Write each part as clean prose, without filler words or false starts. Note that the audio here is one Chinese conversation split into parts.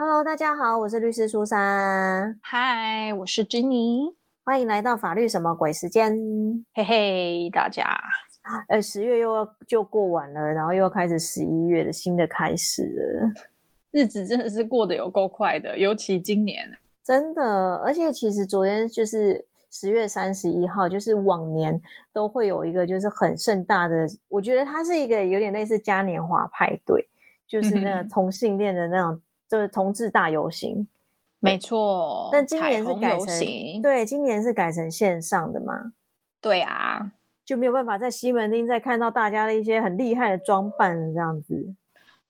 Hello， 大家好，我是律师苏珊。嗨，我是 Jenny， 欢迎来到法律什么鬼时间。嘿嘿，大家，10月就过完了，然后又开始11月的新的开始了，日子真的是过得有够快的，尤其今年真的。而且其实昨天就是10月31号，就是往年都会有一个就是很盛大的，我觉得它是一个有点类似嘉年华派对，就是那个同性恋的那种就是同志大游行，没错。但今年是改成，对，今年是改成线上的嘛？对啊，就没有办法在西门町再看到大家的一些很厉害的装扮这样子。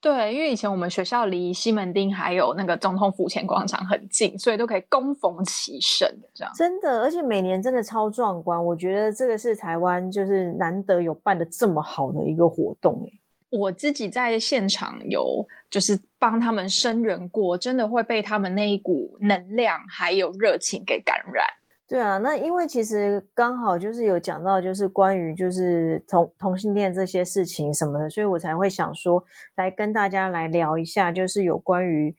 对，因为以前我们学校离西门町还有那个总统府前广场很近，所以都可以恭逢其盛这样。真的，而且每年真的超壮观，我觉得这个是台湾就是难得有办的这么好的一个活动耶。我自己在现场有就是帮他们声援过，真的会被他们那一股能量还有热情给感染。对啊，那因为其实刚好就是有讲到就是关于就是同性恋这些事情什么的，所以我才会想说来跟大家来聊一下，就是有关于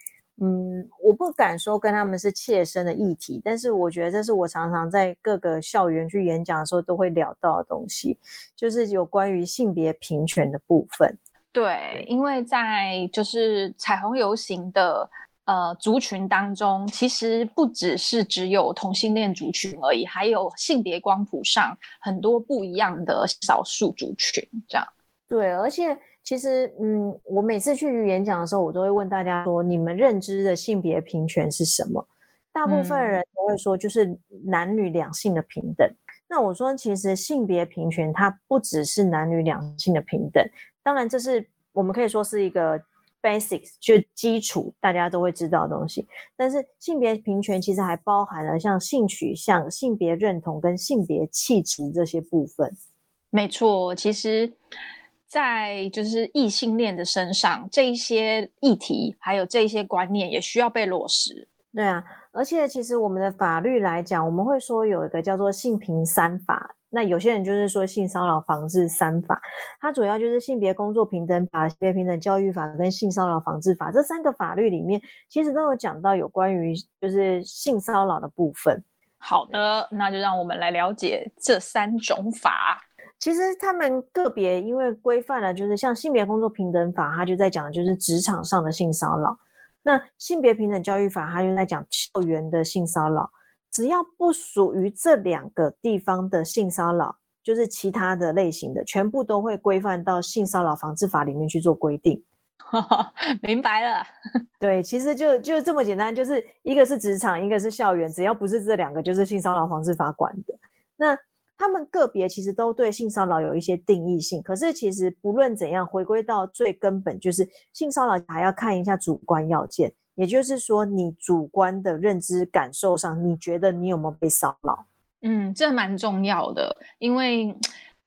我不敢说跟他们是切身的议题，但是我觉得这是我常常在各个校园去演讲的时候都会聊到的东西，就是有关于性别平权的部分。对，因为在就是彩虹游行的族群当中，其实不只是只有同性恋族群而已，还有性别光谱上很多不一样的少数族群这样。对，而且其实我每次去演讲的时候我都会问大家说，你们认知的性别平权是什么？大部分人都会说就是男女两性的平等。那我说其实性别平权它不只是男女两性的平等，当然这是我们可以说是一个 basics 就基础大家都会知道的东西，但是性别平权其实还包含了像性取向、性别认同跟性别气质这些部分。没错，其实在就是异性恋的身上，这一些议题还有这一些观念也需要被落实。对啊，而且其实我们的法律来讲，我们会说有一个叫做性平三法，那有些人就是说性骚扰防治三法，它主要就是性别工作平等法、性别平等教育法跟性骚扰防治法，这三个法律里面其实都有讲到有关于就是性骚扰的部分。好的，那就让我们来了解这三种法。其实他们个别因为规范了，就是像性别工作平等法，它就在讲就是职场上的性骚扰；那性别平等教育法，它就在讲校园的性骚扰。只要不属于这两个地方的性骚扰，就是其他的类型的，全部都会规范到性骚扰防治法里面去做规定。明白了。对，其实就这么简单，就是一个是职场，一个是校园，只要不是这两个，就是性骚扰防治法管的。那他们个别其实都对性骚扰有一些定义性，可是其实不论怎样，回归到最根本，就是性骚扰还要看一下主观要件，也就是说你主观的认知感受上，你觉得你有没有被骚扰。这蛮重要的，因为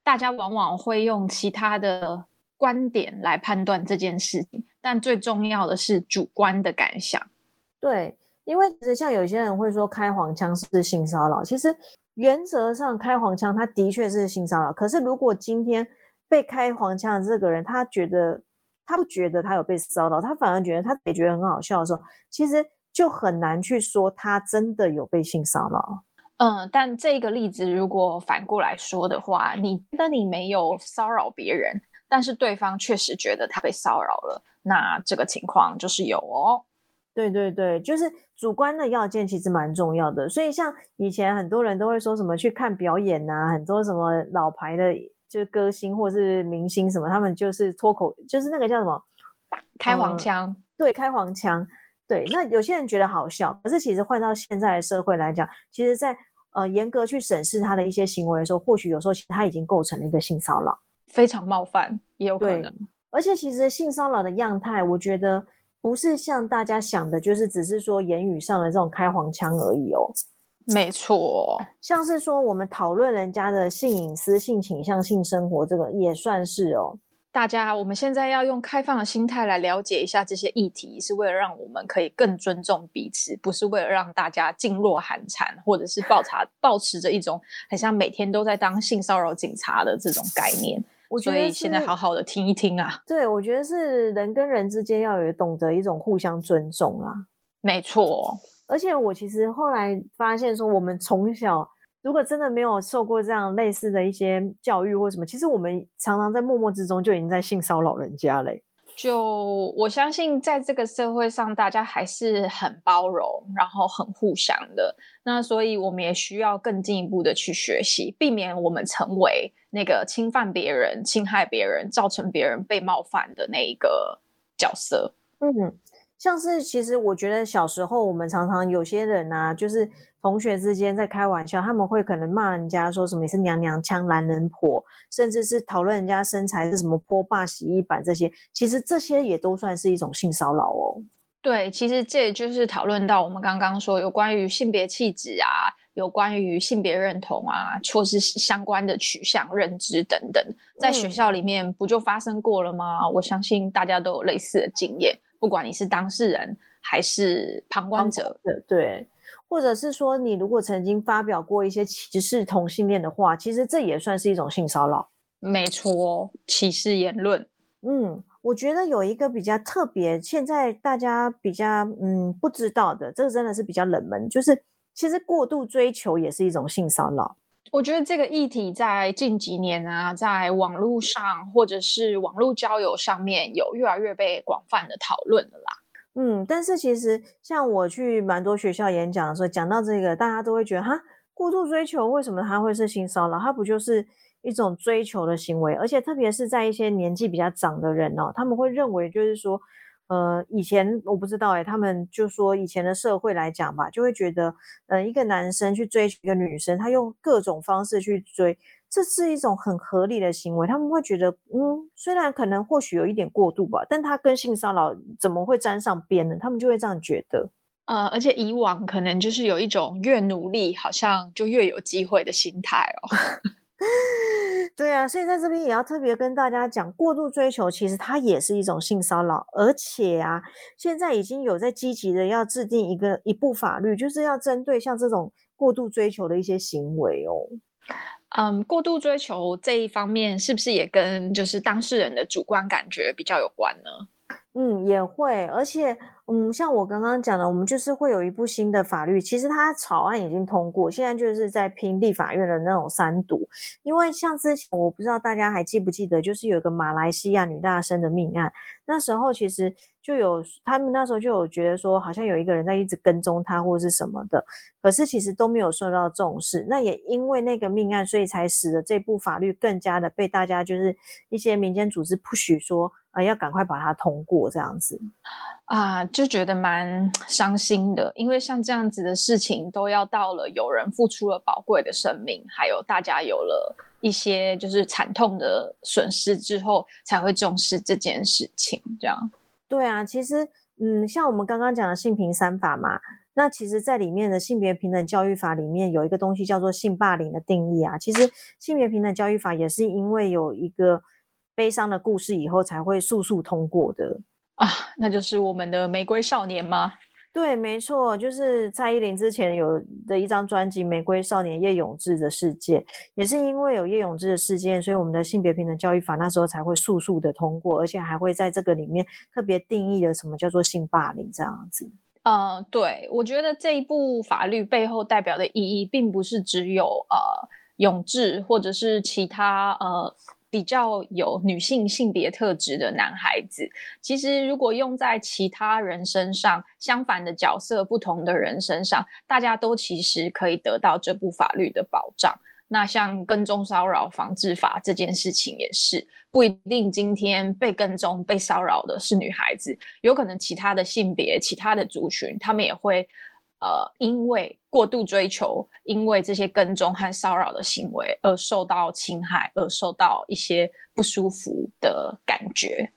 大家往往会用其他的观点来判断这件事情，但最重要的是主观的感想。对，因为其实像有些人会说开黄腔是性骚扰，其实原则上开黄腔他的确是性骚扰，可是如果今天被开黄腔的这个人他不觉得他有被骚扰，他反而觉得他也觉得很好笑的时候，其实就很难去说他真的有被性骚扰。但这个例子如果反过来说的话，你觉得你没有骚扰别人，但是对方确实觉得他被骚扰了，那这个情况就是有哦。对对对，就是主观的要件其实蛮重要的，所以像以前很多人都会说什么去看表演啊，很多什么老牌的就是歌星或是明星什么，他们就是脱口就是那个叫什么开黄腔。对，开黄腔。对，那有些人觉得好笑，可是其实换到现在的社会来讲，其实在严格去审视他的一些行为的时候，或许有时候其实他已经构成了一个性骚扰，非常冒犯也有可能。而且其实性骚扰的样态，我觉得不是像大家想的就是只是说言语上的这种开黄腔而已哦。没错，像是说我们讨论人家的性隐私、性倾向、性生活，这个也算是哦。大家我们现在要用开放的心态来了解一下这些议题，是为了让我们可以更尊重彼此，不是为了让大家噤若寒蝉，或者是抱持着一种很像每天都在当性骚扰警察的这种概念。所以现在好好的听一听啊。对，我觉得是人跟人之间要有懂得一种互相尊重啊。没错，而且我其实后来发现说，我们从小如果真的没有受过这样类似的一些教育或什么，其实我们常常在默默之中就已经在性骚扰人家了。就我相信在这个社会上大家还是很包容然后很互相的，那所以我们也需要更进一步的去学习，避免我们成为那个侵犯别人侵害别人造成别人被冒犯的那一个角色。嗯，像是其实我觉得小时候我们常常有些人啊，就是同学之间在开玩笑，他们会可能骂人家说什么你是娘娘腔男人婆，甚至是讨论人家身材是什么波霸洗衣板，这些其实这些也都算是一种性骚扰哦。对，其实这也就是讨论到我们刚刚说有关于性别气质啊，有关于性别认同啊，或是相关的取向认知等等，在学校里面不就发生过了吗？我相信大家都有类似的经验，不管你是当事人还是旁观者。对，或者是说你如果曾经发表过一些歧视同性恋的话，其实这也算是一种性骚扰。没错，歧视言论。嗯，我觉得有一个比较特别现在大家比较不知道的，这个真的是比较冷门，就是其实过度追求也是一种性骚扰。我觉得这个议题在近几年啊，在网络上或者是网络交友上面有越来越被广泛的讨论了啦。嗯，但是其实像我去蛮多学校演讲的时候，讲到这个大家都会觉得哈，过度追求为什么它会是性骚扰？它不就是一种追求的行为？而且特别是在一些年纪比较长的人哦，他们会认为就是说以前我不知道他们就说以前的社会来讲吧，就会觉得一个男生去追一个女生，他用各种方式去追，这是一种很合理的行为。他们会觉得虽然可能或许有一点过度吧，但他跟性骚扰怎么会沾上边呢？他们就会这样觉得。而且以往可能就是有一种越努力好像就越有机会的心态哦。对啊，所以在这边也要特别跟大家讲，过度追求其实它也是一种性骚扰。而且啊，现在已经有在积极的要制定一部法律，就是要针对像这种过度追求的一些行为哦。过度追求这一方面是不是也跟就是当事人的主观感觉比较有关呢？也会。而且像我刚刚讲的，我们就是会有一部新的法律，其实它草案已经通过，现在就是在拼立法院的那种三读。因为像之前我不知道大家还记不记得，就是有一个马来西亚女大生的命案，那时候其实就有他们那时候就有觉得说好像有一个人在一直跟踪她或是什么的，可是其实都没有受到重视。那也因为那个命案，所以才使得这部法律更加的被大家就是一些民间组织 push 说要赶快把它通过这样子啊，就觉得蛮伤心的。因为像这样子的事情都要到了有人付出了宝贵的生命，还有大家有了一些就是惨痛的损失之后才会重视这件事情这样。对啊，其实像我们刚刚讲的性平三法嘛，那其实在里面的性别平等教育法里面有一个东西叫做性霸凌的定义啊。其实性别平等教育法也是因为有一个悲伤的故事以后才会速速通过的啊，那就是我们的玫瑰少年吗？对，没错，就是蔡依林之前有的一张专辑《玫瑰少年》叶永志的事件，也是因为有叶永志的事件，所以我们的性别平等教育法那时候才会速速的通过，而且还会在这个里面特别定义了什么叫做性霸凌这样子。对，我觉得这一部法律背后代表的意义并不是只有永志或者是其他比较有女性性别特质的男孩子，其实如果用在其他人身上，相反的角色不同的人身上，大家都其实可以得到这部法律的保障。那像跟踪骚扰防治法这件事情也是，不一定今天被跟踪被骚扰的是女孩子，有可能其他的性别其他的族群他们也会因为过度追求，因为这些跟踪和骚扰的行为而受到侵害，而受到一些不舒服的感觉。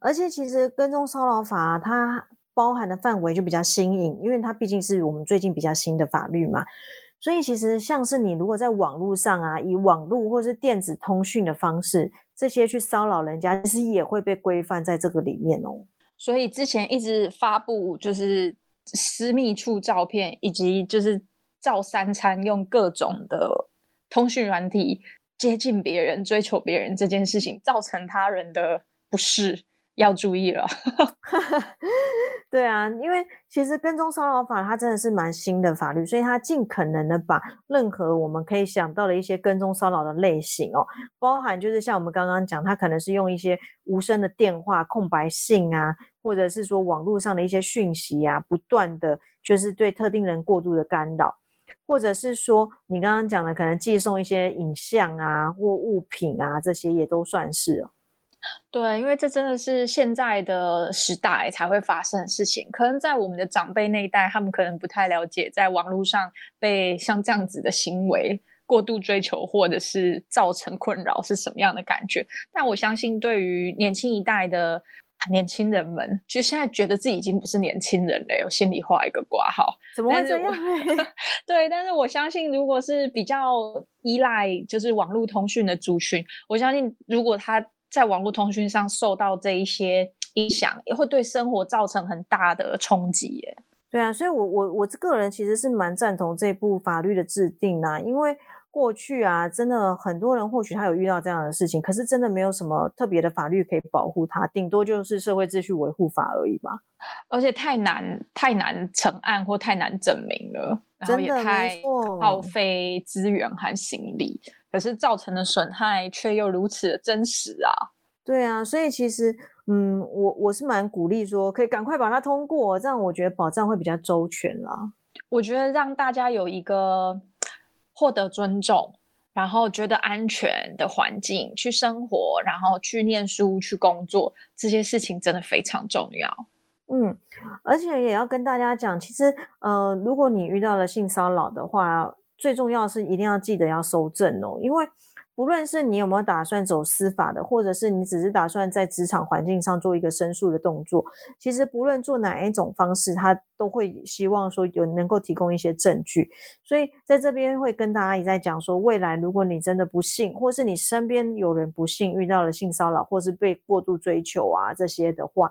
而且其实跟踪骚扰法它包含的范围就比较新颖，因为它毕竟是我们最近比较新的法律嘛，所以其实像是你如果在网络上啊，以网络或是电子通讯的方式这些去骚扰人家，其实也会被规范在这个里面哦。所以之前一直发布就是私密处照片，以及就是照三餐用各种的通讯软体接近别人追求别人这件事情，造成他人的不适，要注意了。对啊，因为其实跟踪骚扰法它真的是蛮新的法律，所以它尽可能的把任何我们可以想到的一些跟踪骚扰的类型哦，包含就是像我们刚刚讲，它可能是用一些无声的电话、空白信啊，或者是说网络上的一些讯息啊，不断的就是对特定人过度的干扰，或者是说你刚刚讲的可能寄送一些影像啊或物品啊，这些也都算是哦。对，因为这真的是现在的时代才会发生的事情，可能在我们的长辈那一代，他们可能不太了解在网络上被像这样子的行为过度追求或者是造成困扰是什么样的感觉，但我相信对于年轻一代的年轻人们，就现在觉得自己已经不是年轻人了，我心里画一个括号，怎么会这样、欸、对，但是我相信如果是比较依赖就是网络通讯的族群，我相信如果他在网络通讯上受到这一些影响，也会对生活造成很大的冲击耶。对啊，所以我个人其实是蛮赞同这部法律的制定啊，因为过去啊真的很多人或许他有遇到这样的事情，可是真的没有什么特别的法律可以保护他，顶多就是社会秩序维护法而已吧。而且太难成案或太难证明了，然后也太耗费资源和心力，可是造成的损害却又如此的真实啊。对啊，所以其实我是蛮鼓励说可以赶快把它通过，这样我觉得保障会比较周全啦。我觉得让大家有一个获得尊重，然后觉得安全的环境去生活，然后去念书去工作，这些事情真的非常重要。而且也要跟大家讲，其实如果你遇到了性骚扰的话，最重要的是一定要记得要搜证哦，因为不论是你有没有打算走司法的，或者是你只是打算在职场环境上做一个申诉的动作，其实不论做哪一种方式，他都会希望说有能够提供一些证据。所以在这边会跟大家一再讲说，未来如果你真的不幸，或是你身边有人不幸遇到了性骚扰，或是被过度追求啊这些的话，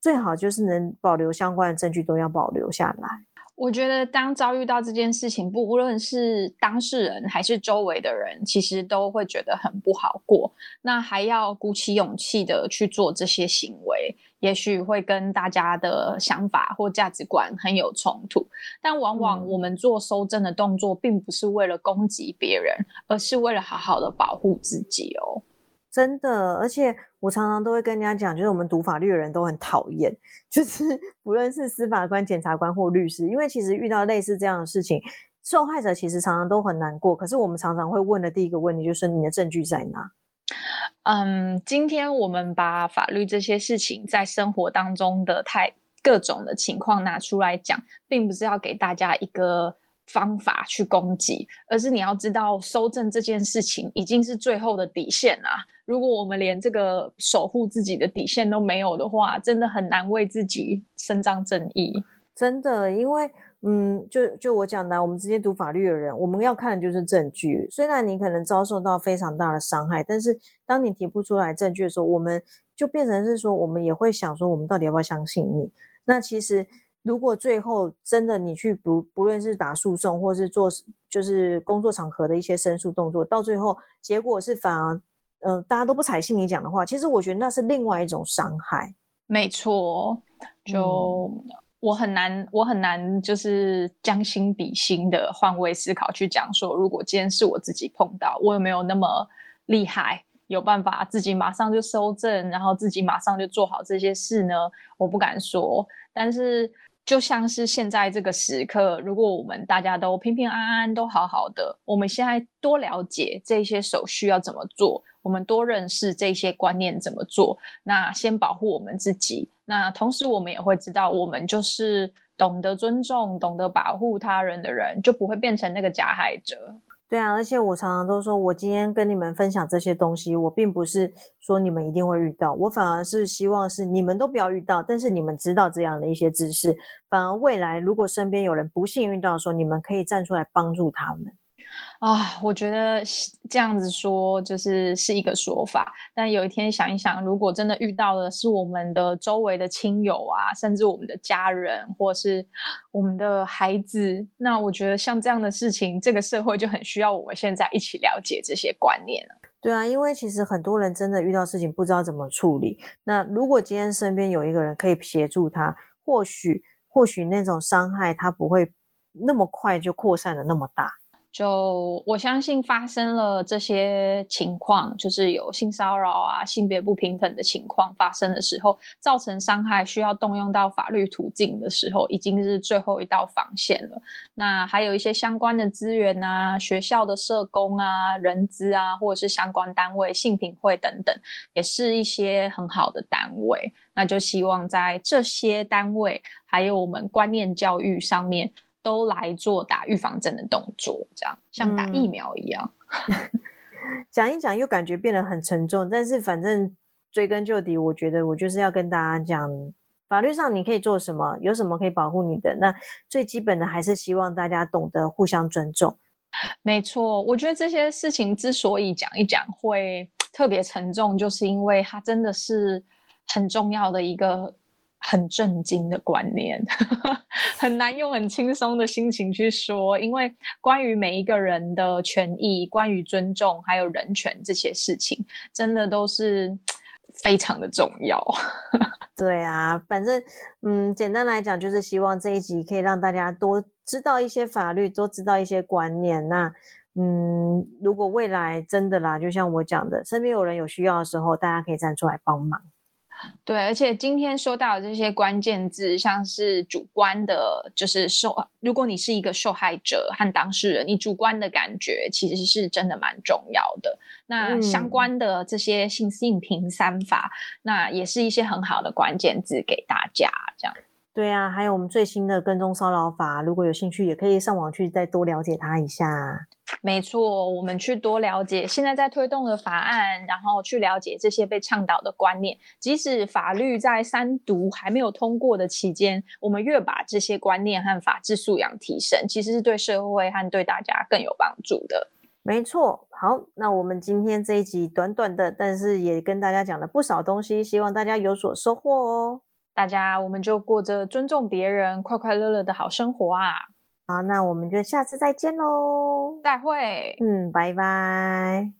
最好就是能保留相关的证据都要保留下来。我觉得当遭遇到这件事情，不论是当事人还是周围的人，其实都会觉得很不好过，那还要鼓起勇气的去做这些行为，也许会跟大家的想法或价值观很有冲突，但往往我们做搜证的动作并不是为了攻击别人，而是为了好好的保护自己哦。真的，而且我常常都会跟人家讲，就是我们读法律的人都很讨厌，就是不论是司法官、检察官或律师，因为其实遇到类似这样的事情，受害者其实常常都很难过，可是我们常常会问的第一个问题就是你的证据在哪？今天我们把法律这些事情在生活当中的各种的情况拿出来讲，并不是要给大家一个方法去攻击，而是你要知道搜证这件事情已经是最后的底线啦。如果我们连这个守护自己的底线都没有的话，真的很难为自己伸张正义。真的，因为就我讲的，我们直接读法律的人，我们要看的就是证据。虽然你可能遭受到非常大的伤害，但是当你提不出来证据的时候，我们就变成是说，我们也会想说，我们到底要不要相信你？那其实如果最后真的你去不论是打诉讼，或是做就是工作场合的一些申诉动作，到最后结果是反而大家都不采信你讲的话，其实我觉得那是另外一种伤害。没错，就我很难就是将心比心的换位思考去讲说，如果今天是我自己碰到，我有没有那么厉害，有办法自己马上就搜证，然后自己马上就做好这些事呢？我不敢说，但是就像是现在这个时刻，如果我们大家都平平安安都好好的，我们现在多了解这些手续要怎么做，我们多认识这些观念怎么做，那先保护我们自己，那同时我们也会知道，我们就是懂得尊重懂得保护他人的人，就不会变成那个加害者。对啊，而且我常常都说，我今天跟你们分享这些东西，我并不是说你们一定会遇到，我反而是希望是你们都不要遇到，但是你们知道这样的一些知识，反而未来如果身边有人不幸遇到的时候，你们可以站出来帮助他们啊。我觉得这样子说就是一个说法，但有一天想一想，如果真的遇到的是我们的周围的亲友啊，甚至我们的家人或是我们的孩子，那我觉得像这样的事情，这个社会就很需要我们现在一起了解这些观念了。对啊，因为其实很多人真的遇到事情不知道怎么处理，那如果今天身边有一个人可以协助他，或许那种伤害他不会那么快就扩散的那么大。就我相信发生了这些情况，就是有性骚扰啊、性别不平等的情况发生的时候，造成伤害需要动用到法律途径的时候，已经是最后一道防线了。那还有一些相关的资源啊，学校的社工啊、人资啊，或者是相关单位、性平会等等，也是一些很好的单位。那就希望在这些单位还有我们观念教育上面都来做打预防针的动作，这样像打疫苗一样。讲一讲又感觉变得很沉重，但是反正追根究底，我觉得我就是要跟大家讲，法律上你可以做什么，有什么可以保护你的，那最基本的还是希望大家懂得互相尊重。没错，我觉得这些事情之所以讲一讲会特别沉重，就是因为它真的是很重要的一个很震惊的观念，很难用很轻松的心情去说，因为关于每一个人的权益、关于尊重还有人权这些事情真的都是非常的重要。对啊，反正简单来讲就是希望这一集可以让大家多知道一些法律，多知道一些观念。那如果未来真的啦，就像我讲的，身边有人有需要的时候，大家可以站出来帮忙。对，而且今天说到的这些关键字，像是主观的，就是如果你是一个受害者和当事人，你主观的感觉其实是真的蛮重要的。那相关的这些性平三法，那也是一些很好的关键字给大家，这样。对啊，还有我们最新的跟踪骚扰法，如果有兴趣也可以上网去再多了解它一下。没错，我们去多了解现在在推动的法案，然后去了解这些被倡导的观念。即使法律在三读还没有通过的期间，我们越把这些观念和法治素养提升，其实是对社会和对大家更有帮助的。没错，好，那我们今天这一集短短的，但是也跟大家讲了不少东西，希望大家有所收获哦。大家，我们就过着尊重别人、快快乐乐的好生活啊！好，那我们就下次再见喽，再会，拜拜。